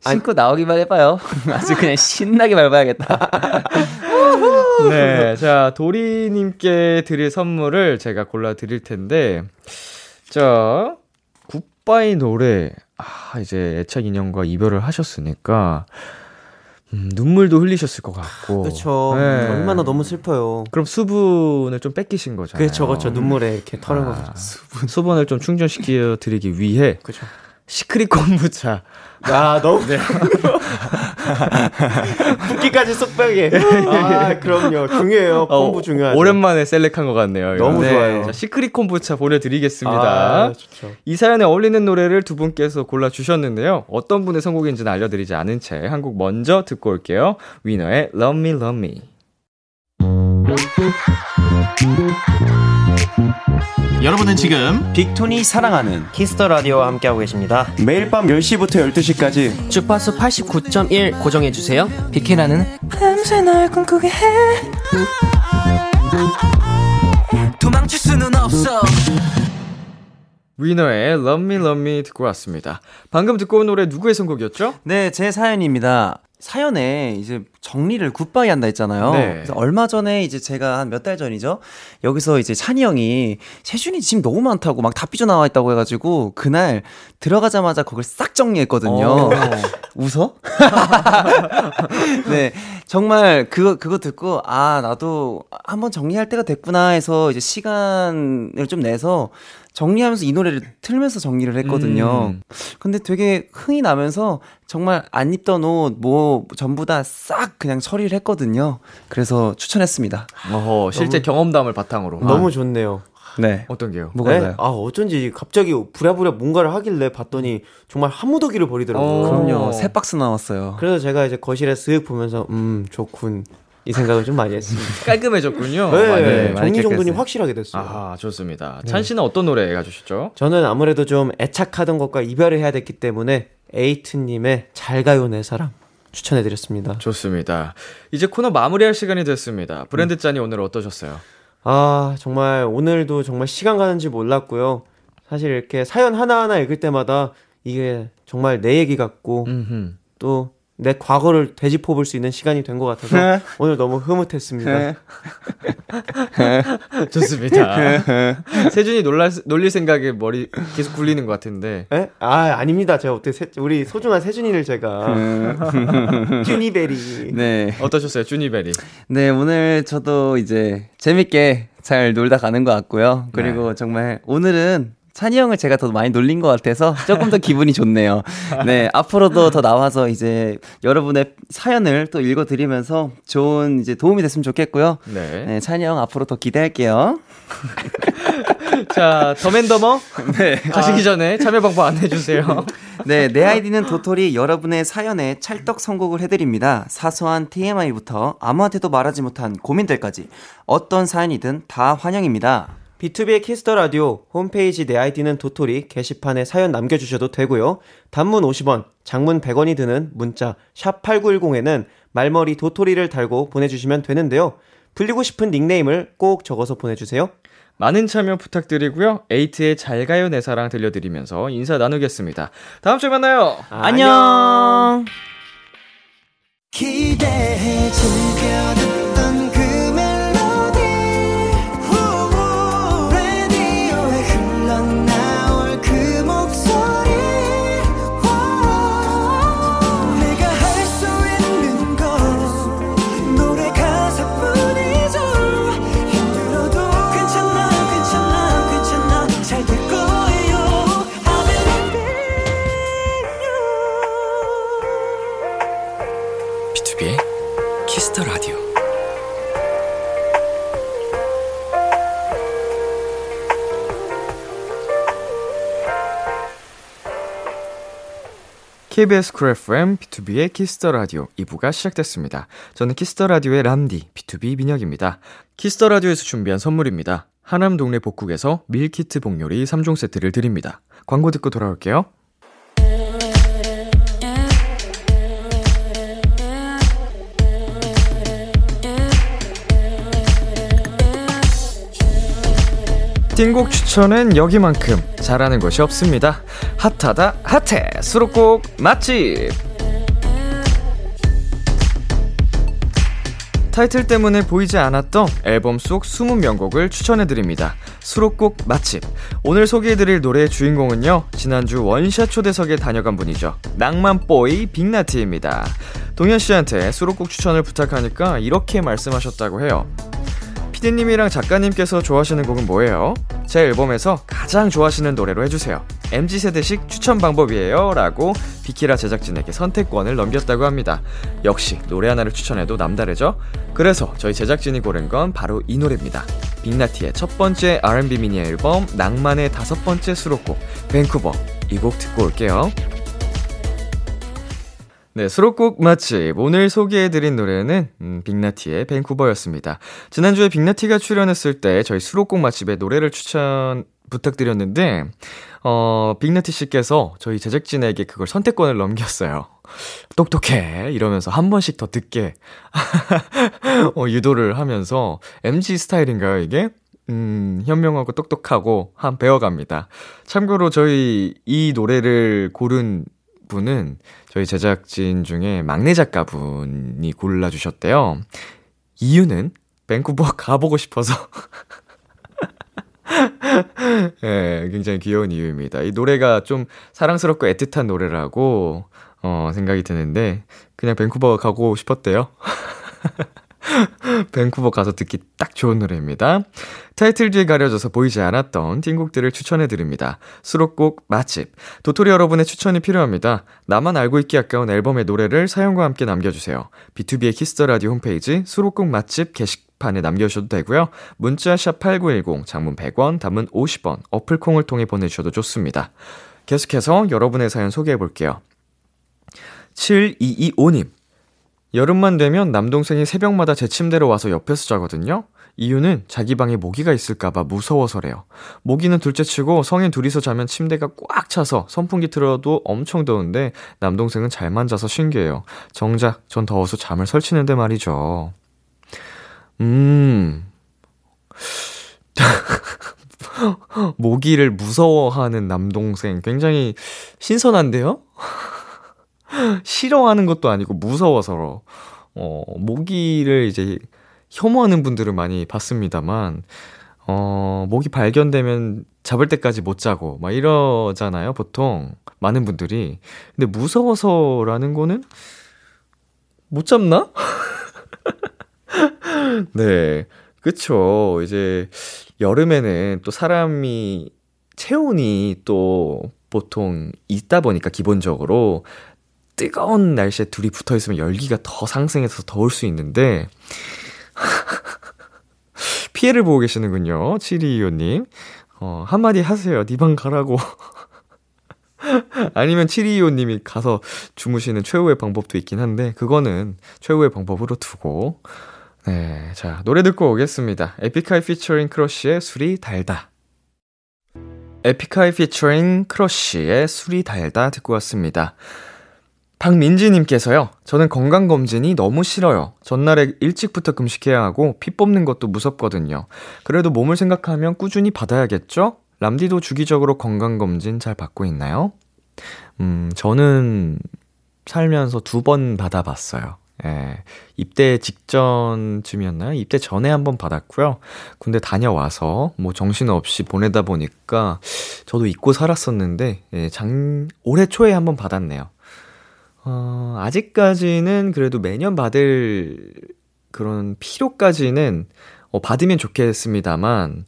신고 나오기만 해봐요. 아주 그냥 신나게 밟아야겠다. 네, 자 도리님께 드릴 선물을 제가 골라 드릴 텐데, 자 굿바이 노래. 아, 이제 애착 인형과 이별을 하셨으니까. 눈물도 흘리셨을 것 같고. 그렇죠. 네. 얼마나 너무 슬퍼요. 그럼 수분을 좀 뺏기신 거잖아요. 그렇죠, 그렇죠. 눈물에 이렇게 털어가지고. 아, 수분을 좀 충전시켜 드리기 위해. 그렇죠. 시크릿 콤부차. 아, 너무. 네. 붓기까지 쏙빼게. 아, 그럼요. 중요해요. 콤부 중요하죠. 오랜만에 셀렉한 것 같네요. 너무 네. 좋아요. 자, 시크릿 콤부차 보내드리겠습니다. 아, 좋죠. 이 사연에 어울리는 노래를 두 분께서 골라주셨는데요. 어떤 분의 선곡인지는 알려드리지 않은 채 한 곡 먼저 듣고 올게요. 위너의 Love Me Love Me. 여러분은 지금 빅톤이 사랑하는 키스 더 라디오와 함께하고 계십니다. 매일 밤 10시부터 12시까지 주파수 89.1 고정해주세요. 빅키라는 밤새 널 꿈꾸게 해 도망칠 수는 없어. 위너의 Love Me Love Me 듣고 왔습니다. 방금 듣고 온 노래 누구의 선곡이었죠? 네, 제 사연입니다. 사연에 이제 정리를 굿바이 한다 했잖아요. 네. 그래서 얼마 전에 이제 제가 한 몇 달 전이죠. 여기서 이제 찬이 형이 세준이 짐 너무 많다고 막 다 삐져나와 있다고 해가지고 그날 들어가자마자 그걸 싹 정리했거든요. 웃어? 네. 정말 그거 듣고 아, 나도 한번 정리할 때가 됐구나 해서 이제 시간을 좀 내서 정리하면서 이 노래를 틀면서 정리를 했거든요. 근데 되게 흥이 나면서 정말 안 입던 옷 뭐 전부 다 싹 그냥 처리를 했거든요. 그래서 추천했습니다. 어허, 실제 너무, 경험담을 바탕으로. 너무 좋네요. 네. 어떤 게요? 뭐가요? 네? 아, 어쩐지 갑자기 부랴부랴 뭔가를 하길래 봤더니 정말 한 무더기를 버리더라고요. 그럼요. 3박스 나왔어요. 그래서 제가 이제 거실에 쓱 보면서 좋군. 이 생각을 좀 많이 했습니다. 깔끔해졌군요. 네, 네, 정리정돈이 확실하게 됐어요. 아, 좋습니다. 찬 씨는 어떤 노래 가주셨죠? 저는 아무래도 좀 애착하던 것과 이별을 해야 됐기 때문에 에이트님의 잘 가요 내 사랑 추천해드렸습니다. 좋습니다. 이제 코너 마무리할 시간이 됐습니다. 브랜드 짜니 오늘 어떠셨어요? 아, 정말 오늘도 정말 시간 가는지 몰랐고요. 사실 이렇게 사연 하나하나 읽을 때마다 이게 정말 내 얘기 같고 또 내 과거를 되짚어볼 수 있는 시간이 된 것 같아서 오늘 너무 흐뭇했습니다. 좋습니다. 세준이 놀릴 생각에 머리 계속 굴리는 것 같은데. 에? 아, 아닙니다. 제가 어떻게 우리 소중한 세준이를 제가 쭈니베리. 네. 어떠셨어요, 쭈니베리? 네, 오늘 저도 이제 재밌게 잘 놀다 가는 것 같고요. 그리고 네. 정말 오늘은 찬이 형을 제가 더 많이 놀린 것 같아서 조금 더 기분이 좋네요. 네, 앞으로도 더 나와서 이제 여러분의 사연을 또 읽어드리면서 좋은 이제 도움이 됐으면 좋겠고요. 네. 네, 찬이 형 앞으로 더 기대할게요. 자, 더맨더머 네. 가시기 전에 참여 방법 안내해주세요. 네, 내 아이디는 도토리. 여러분의 사연에 찰떡 선곡을 해드립니다. 사소한 TMI부터 아무한테도 말하지 못한 고민들까지 어떤 사연이든 다 환영입니다. B2B의 키스 더 라디오 홈페이지 내 아이디는 도토리 게시판에 사연 남겨주셔도 되고요. 단문 50원, 장문 100원이 드는 문자 샵 8910에는 말머리 도토리를 달고 보내주시면 되는데요. 불리고 싶은 닉네임을 꼭 적어서 보내주세요. 많은 참여 부탁드리고요. 에이트의 잘 가요 내 사랑 들려드리면서 인사 나누겠습니다. 다음 주에 만나요. 안녕. 기대해 주면 라디오 KBS 쿨 FM, B2B의 키스 더 라디오 2부가 시작됐습니다. 저는 키스 더 라디오의 람디, B2B 민혁입니다. 키스 더 라디오에서 준비한 선물입니다. 하남 동네 복국에서 밀키트 복요리 3종 세트를 드립니다. 광고 듣고 돌아올게요. 띵곡 추천은 여기만큼 잘하는 곳이 없습니다. 핫하다 핫해 수록곡 맛집. 타이틀 때문에 보이지 않았던 앨범 속 20명곡을 추천해드립니다. 수록곡 맛집. 오늘 소개해드릴 노래의 주인공은요, 지난주 원샷 초대석에 다녀간 분이죠. 낭만보이 빅나티입니다. 동현씨한테 수록곡 추천을 부탁하니까 이렇게 말씀하셨다고 해요. PD님이랑 작가님께서 좋아하시는 곡은 뭐예요? 제 앨범에서 가장 좋아하시는 노래로 해주세요. MZ세대식 추천 방법이에요 라고 비키라 제작진에게 선택권을 넘겼다고 합니다. 역시 노래 하나를 추천해도 남다르죠? 그래서 저희 제작진이 고른 건 바로 이 노래입니다. 빅나티의 첫 번째 R&B 미니 앨범 낭만의 5번째 수록곡 벤쿠버. 이 곡 듣고 올게요. 네, 수록곡 맛집. 오늘 소개해드린 노래는 빅나티의 밴쿠버였습니다. 지난주에 빅나티가 출연했을 때 저희 수록곡 맛집에 노래를 추천 부탁드렸는데 빅나티 씨께서 저희 제작진에게 그걸 선택권을 넘겼어요. 똑똑해 이러면서 한 번씩 더 듣게 유도를 하면서 MG 스타일인가요 이게? 현명하고 똑똑하고 한 배워갑니다. 참고로 저희 이 노래를 고른 분은 저희 제작진 중에 막내 작가분이 골라주셨대요. 이유는 밴쿠버 가보고 싶어서. 네, 굉장히 귀여운 이유입니다. 이 노래가 좀 사랑스럽고 애틋한 노래라고 생각이 드는데 그냥 밴쿠버 가고 싶었대요. 밴쿠버 가서 듣기 딱 좋은 노래입니다. 타이틀 뒤에 가려져서 보이지 않았던 띵곡들을 추천해드립니다. 수록곡 맛집. 도토리 여러분의 추천이 필요합니다. 나만 알고 있기 아까운 앨범의 노래를 사연과 함께 남겨주세요. B2B의 키스더라디오 홈페이지 수록곡 맛집 게시판에 남겨주셔도 되고요. 문자 샵 8910, 장문 100원, 단문 50원, 어플콩을 통해 보내주셔도 좋습니다. 계속해서 여러분의 사연 소개해볼게요. 7225님. 여름만 되면 남동생이 새벽마다 제 침대로 와서 옆에서 자거든요. 이유는 자기 방에 모기가 있을까봐 무서워서래요. 모기는 둘째치고 성인 둘이서 자면 침대가 꽉 차서 선풍기 틀어도 엄청 더운데 남동생은 잘만 자서 신기해요. 정작 전 더워서 잠을 설치는데 말이죠. 모기를 무서워하는 남동생 굉장히 신선한데요? 싫어하는 것도 아니고 무서워서 모기를 이제 혐오하는 분들을 많이 봤습니다만 모기 발견되면 잡을 때까지 못 자고 막 이러잖아요 보통 많은 분들이. 근데 무서워서라는 거는 못 잡나? 네, 그쵸. 이제 여름에는 또 사람이 체온이 또 보통 있다 보니까 기본적으로 뜨거운 날씨에 둘이 붙어있으면 열기가 더 상승해서 더울 수 있는데 피해를 보고 계시는군요. 7225님 한마디 하세요. 네 방 가라고. 아니면 7225님이 가서 주무시는 최후의 방법도 있긴 한데 그거는 최후의 방법으로 두고. 네, 자 노래 듣고 오겠습니다. 에픽하이 피처링 크러쉬의 술이 달다. 에픽하이 피처링 크러쉬의 술이 달다 듣고 왔습니다. 박민지님께서요. 저는 건강검진이 너무 싫어요. 전날에 일찍부터 금식해야 하고 피 뽑는 것도 무섭거든요. 그래도 몸을 생각하면 꾸준히 받아야겠죠? 람디도 주기적으로 건강검진 잘 받고 있나요? 저는 살면서 2번 받아봤어요. 예, 입대 직전쯤이었나요? 입대 전에 한번 받았고요. 군대 다녀와서 뭐 정신없이 보내다 보니까 저도 잊고 살았었는데 예, 올해 초에 한번 받았네요. 아직까지는 그래도 매년 받을 그런 필요까지는 받으면 좋겠습니다만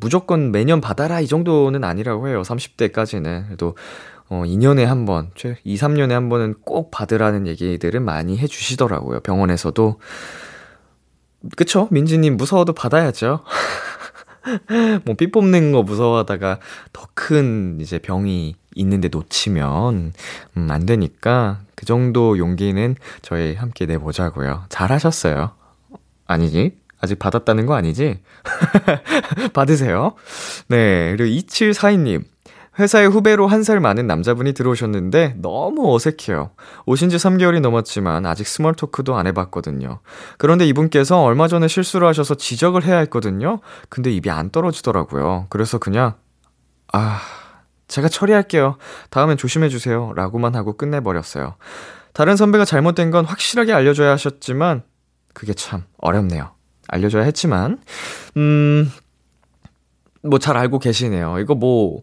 무조건 매년 받아라 이 정도는 아니라고 해요. 30대까지는 그래도 2년에 한 번, 2, 3년에 한 번은 꼭 받으라는 얘기들은 많이 해주시더라고요. 병원에서도. 그쵸? 민지님 무서워도 받아야죠. 뭐 피 뽑는 거 무서워하다가 더 큰 이제 병이 있는데 놓치면 안 되니까 그 정도 용기는 저희 함께 내보자고요. 잘하셨어요. 아니지? 아직 받았다는 거 아니지? 받으세요. 네, 그리고 2742님. 회사에 후배로 한 살 많은 남자분이 들어오셨는데 너무 어색해요. 오신 지 3개월이 넘었지만 아직 스몰 토크도 안 해봤거든요. 그런데 이분께서 얼마 전에 실수를 하셔서 지적을 해야 했거든요. 근데 입이 안 떨어지더라고요. 그래서 그냥 제가 처리할게요. 다음엔 조심해주세요. 라고만 하고 끝내버렸어요. 다른 선배가 잘못된 건 확실하게 알려줘야 하셨지만 그게 참 어렵네요. 알려줘야 했지만 뭐 잘 알고 계시네요. 이거 뭐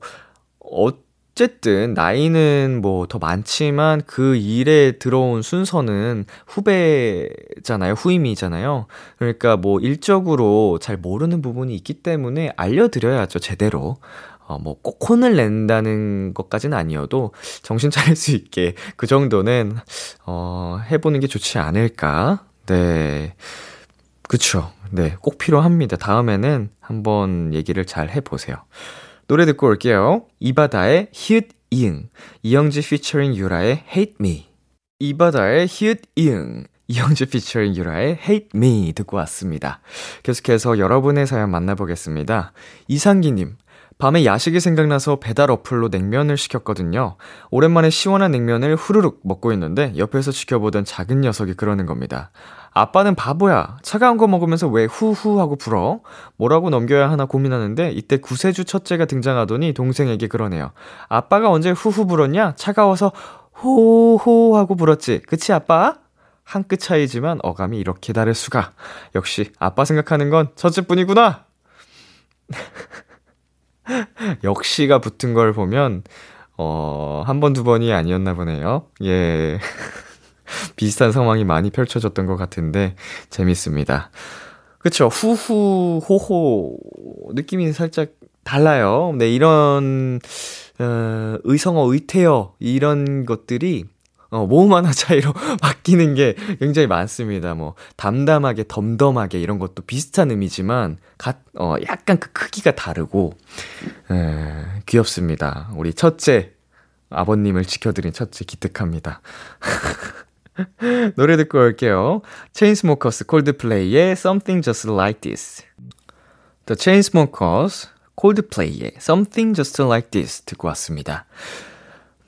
어쨌든 나이는 뭐 더 많지만 그 일에 들어온 순서는 후배잖아요. 후임이잖아요. 그러니까 뭐 일적으로 잘 모르는 부분이 있기 때문에 알려드려야죠. 제대로. 뭐 꼭 혼을 낸다는 것까지는 아니어도 정신 차릴 수 있게 그 정도는 해보는 게 좋지 않을까. 네. 그쵸. 네. 꼭 필요합니다. 다음에는 한번 얘기를 잘 해보세요. 노래 듣고 올게요. 이바다의 히읗 이응, 이영지 피처링 유라의 Hate Me. 이바다의 히읗 이응, 이영지 피처링 유라의 Hate Me 듣고 왔습니다. 계속해서 여러분의 사연 만나보겠습니다. 이상기님. 밤에 야식이 생각나서 배달 어플로 냉면을 시켰거든요. 오랜만에 시원한 냉면을 후루룩 먹고 있는데 옆에서 지켜보던 작은 녀석이 그러는 겁니다. 아빠는 바보야. 차가운 거 먹으면서 왜 후후 하고 불어? 뭐라고 넘겨야 하나 고민하는데 이때 구세주 첫째가 등장하더니 동생에게 그러네요. 아빠가 언제 후후 불었냐? 차가워서 호호 하고 불었지. 그치 아빠? 한 끗 차이지만 어감이 이렇게 다를 수가. 역시 아빠 생각하는 건 첫째뿐이구나. 역시가 붙은 걸 보면 한 번 두 번이 아니었나 보네요. 예. 비슷한 상황이 많이 펼쳐졌던 것 같은데 재밌습니다. 그쵸? 후후 호호 느낌이 살짝 달라요. 네, 이런 의성어 의태어 이런 것들이 모음 하나 차이로 바뀌는 게 굉장히 많습니다. 뭐 담담하게 덤덤하게 이런 것도 비슷한 의미지만 약간 그 크기가 다르고 귀엽습니다. 우리 첫째 아버님을 지켜드린 첫째 기특합니다. 노래 듣고 올게요. Chainsmokers 콜드플레이의 Something Just Like This. The Chainsmokers 콜드플레이의 Something Just Like This 듣고 왔습니다.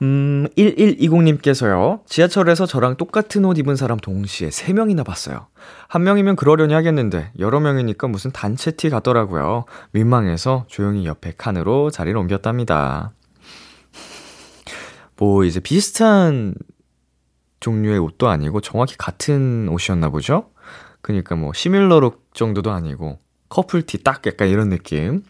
1120님께서요. 지하철에서 저랑 똑같은 옷 입은 사람 동시에 3명이나 봤어요. 한 명이면 그러려니 하겠는데 여러 명이니까 무슨 단체 티 같더라고요. 민망해서 조용히 옆에 칸으로 자리를 옮겼답니다. 뭐 이제 비슷한 종류의 옷도 아니고 정확히 같은 옷이었나 보죠? 그러니까 뭐 시밀러룩 정도도 아니고 커플티 딱 약간 이런 느낌.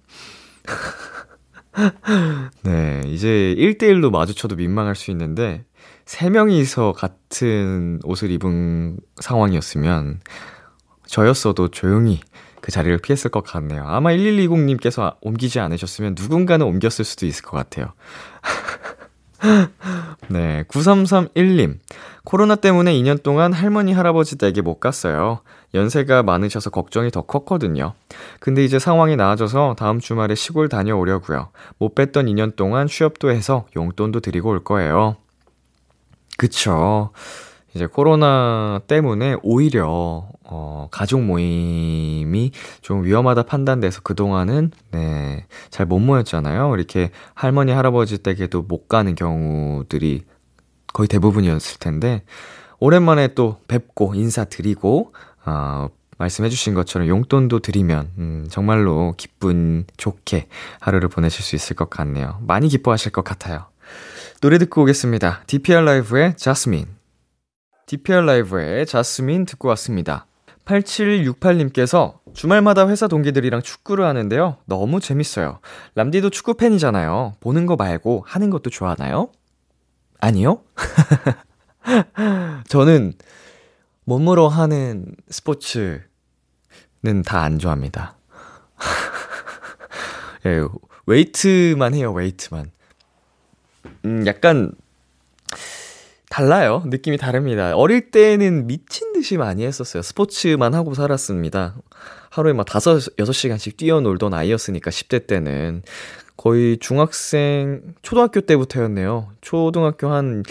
네, 이제 1대1로 마주쳐도 민망할 수 있는데 3명이서 같은 옷을 입은 상황이었으면 저였어도 조용히 그 자리를 피했을 것 같네요. 아마 1120님께서 옮기지 않으셨으면 누군가는 옮겼을 수도 있을 것 같아요. 네, 9331님. 코로나 때문에 2년 동안 할머니 할아버지 댁에 못 갔어요. 연세가 많으셔서 걱정이 더 컸거든요. 근데 이제 상황이 나아져서 다음 주말에 시골 다녀오려고요. 못 뵀던 2년 동안 취업도 해서 용돈도 드리고 올 거예요. 그쵸. 이제 코로나 때문에 오히려 가족 모임이 좀 위험하다 판단돼서 그동안은 잘 못 모였잖아요. 이렇게 할머니 할아버지 댁에도 못 가는 경우들이 거의 대부분이었을 텐데 오랜만에 또 뵙고 인사드리고 말씀해 주신 것처럼 용돈도 드리면 정말로 기분 좋게 하루를 보내실 수 있을 것 같네요. 많이 기뻐하실 것 같아요. 노래 듣고 오겠습니다. DPR 라이브의 자스민. DPR 라이브의 자스민 듣고 왔습니다. 8768님께서 주말마다 회사 동기들이랑 축구를 하는데요. 너무 재밌어요. 람디도 축구 팬이잖아요. 보는 거 말고 하는 것도 좋아하나요? 아니요? 저는 몸으로 하는 스포츠는 다 안 좋아합니다. 예, 웨이트만 해요, 웨이트만. 약간 달라요. 느낌이 다릅니다. 어릴 때는 미친 듯이 많이 했었어요. 스포츠만 하고 살았습니다. 하루에 막 5, 6시간씩 뛰어놀던 아이였으니까 10대 때는. 거의 중학생, 초등학교 때부터였네요. 초등학교 한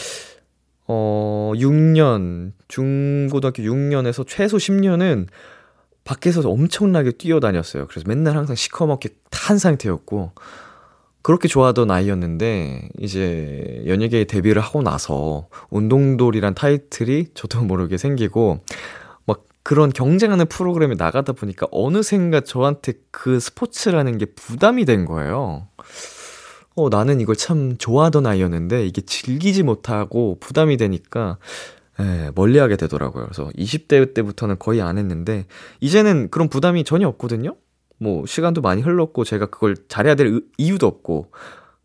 6년, 중고등학교 6년에서 최소 10년은 밖에서 엄청나게 뛰어다녔어요. 그래서 맨날 항상 시커멓게 탄 상태였고 그렇게 좋아하던 아이였는데 이제 연예계에 데뷔를 하고 나서 운동돌이란 타이틀이 저도 모르게 생기고 막 그런 경쟁하는 프로그램에 나가다 보니까 어느샌가 저한테 그 스포츠라는 게 부담이 된 거예요. 나는 이걸 참 좋아하던 아이였는데 이게 즐기지 못하고 부담이 되니까 멀리하게 되더라고요. 그래서 20대 때부터는 거의 안 했는데 이제는 그런 부담이 전혀 없거든요. 뭐 시간도 많이 흘렀고 제가 그걸 잘해야 될 이유도 없고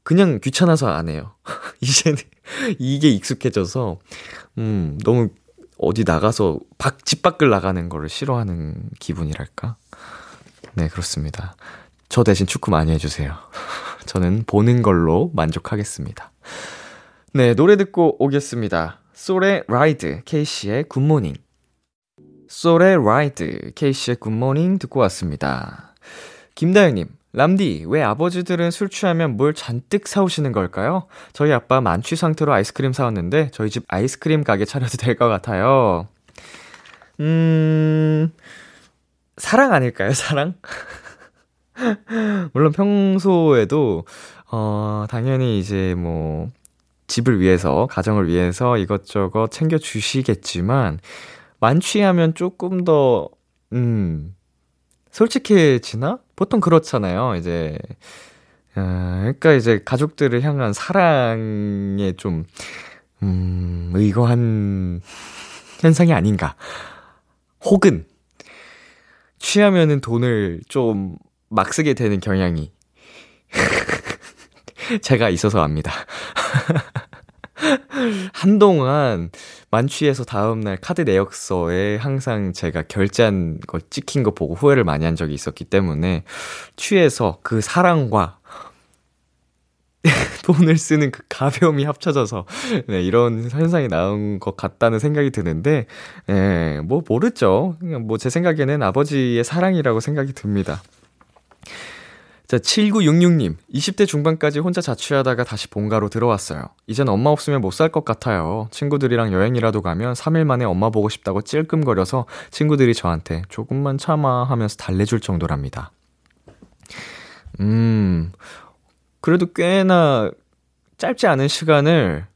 그냥 귀찮아서 안 해요. 이제는 이게 익숙해져서 너무 어디 나가서 집 밖을 나가는 거를 싫어하는 기분이랄까. 네, 그렇습니다. 저 대신 축구 많이 해주세요. 저는 보는 걸로 만족하겠습니다. 네, 노래 듣고 오겠습니다. 솔의 라이드, K씨의 굿모닝. 솔의 라이드, K씨의 굿모닝 듣고 왔습니다. 김다영님, 람디, 왜 아버지들은 술 취하면 뭘 잔뜩 사오시는 걸까요? 저희 아빠 만취 상태로 아이스크림 사왔는데 저희 집 아이스크림 가게 차려도 될 것 같아요. 사랑 아닐까요? 사랑? 물론 평소에도 당연히 이제 뭐 집을 위해서, 가정을 위해서 이것저것 챙겨주시겠지만 만취하면 조금 더 솔직해지나? 보통 그렇잖아요. 이제 그러니까 이제 가족들을 향한 사랑에 좀 의거한 현상이 아닌가. 혹은 취하면은 돈을 좀 막 쓰게 되는 경향이 제가 있어서 압니다. 한동안 만취해서 다음날 카드 내역서에 항상 제가 결제한 거 찍힌 거 보고 후회를 많이 한 적이 있었기 때문에 취해서 그 사랑과 돈을 쓰는 그 가벼움이 합쳐져서 네, 이런 현상이 나온 것 같다는 생각이 드는데 네, 뭐 모르죠. 뭐 제 생각에는 아버지의 사랑이라고 생각이 듭니다. 자, 7966님, 20대 중반까지 혼자 자취하다가 다시 본가로 들어왔어요. 이젠 엄마 없으면 못 살 것 같아요. 친구들이랑 여행이라도 가면 3일 만에 엄마 보고 싶다고 찔끔거려서 친구들이 저한테 조금만 참아 하면서 달래줄 정도랍니다. 그래도 꽤나 짧지 않은 시간을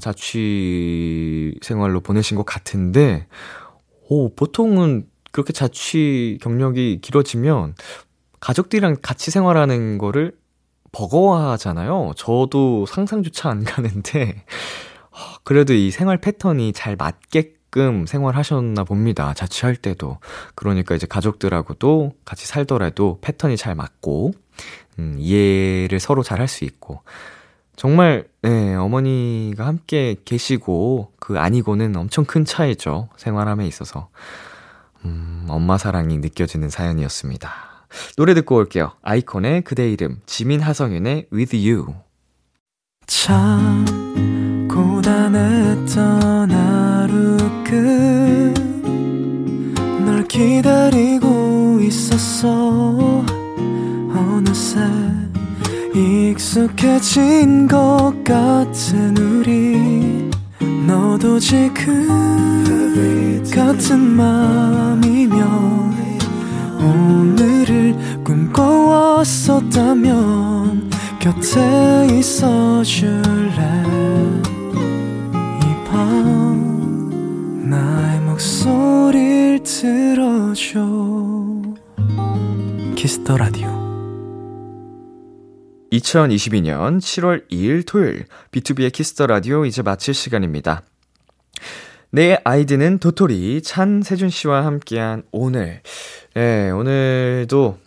자취 생활로 보내신 것 같은데 보통은 그렇게 자취 경력이 길어지면 가족들이랑 같이 생활하는 거를 버거워하잖아요. 저도 상상조차 안 가는데 그래도 이 생활 패턴이 잘 맞게끔 생활하셨나 봅니다. 자취할 때도. 그러니까 이제 가족들하고도 같이 살더라도 패턴이 잘 맞고 이해를 서로 잘 할 수 있고 정말 네, 어머니가 함께 계시고 그 아니고는 엄청 큰 차이죠. 생활함에 있어서. 엄마 사랑이 느껴지는 사연이었습니다. 노래 듣고 올게요. 아이콘의 그대 이름, 지민 하성윤의 With You. 참 고단했던 하루 끝 널 기다리고 있었어. 어느새 익숙해진 것 같은 우리 너도 지금 같은 맘이며 오늘을 꿈꿔왔었다면 곁에 있어줄래. 이 밤 나의 목소리를 들어줘. 키스 더 라디오. 2022년 7월 2일 토요일 B2B의 키스 더 라디오 이제 마칠 시간입니다. 내 아이디는 도토리, 찬, 세준 씨와 함께한 오늘. 네, 오늘도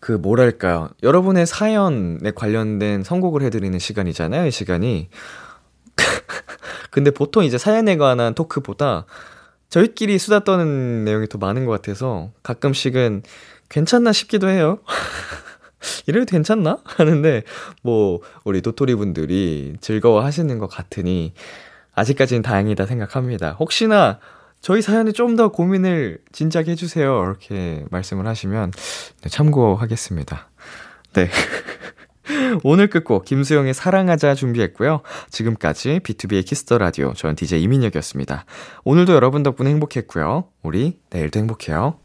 그 뭐랄까요. 여러분의 사연에 관련된 선곡을 해드리는 시간이잖아요, 이 시간이. 근데 보통 이제 사연에 관한 토크보다 저희끼리 수다 떠는 내용이 더 많은 것 같아서 가끔씩은 괜찮나 싶기도 해요. 이래도 괜찮나? 하는데 뭐 우리 도토리 분들이 즐거워하시는 것 같으니 아직까지는 다행이다 생각합니다. 혹시나 저희 사연에 좀 더 고민을 진지하게 해주세요. 이렇게 말씀을 하시면 참고하겠습니다. 네. 오늘 끝곡 김수영의 사랑하자 준비했고요. 지금까지 B2B의 키스 더 라디오, 저는 DJ 이민혁이었습니다. 오늘도 여러분 덕분에 행복했고요. 우리 내일도 행복해요.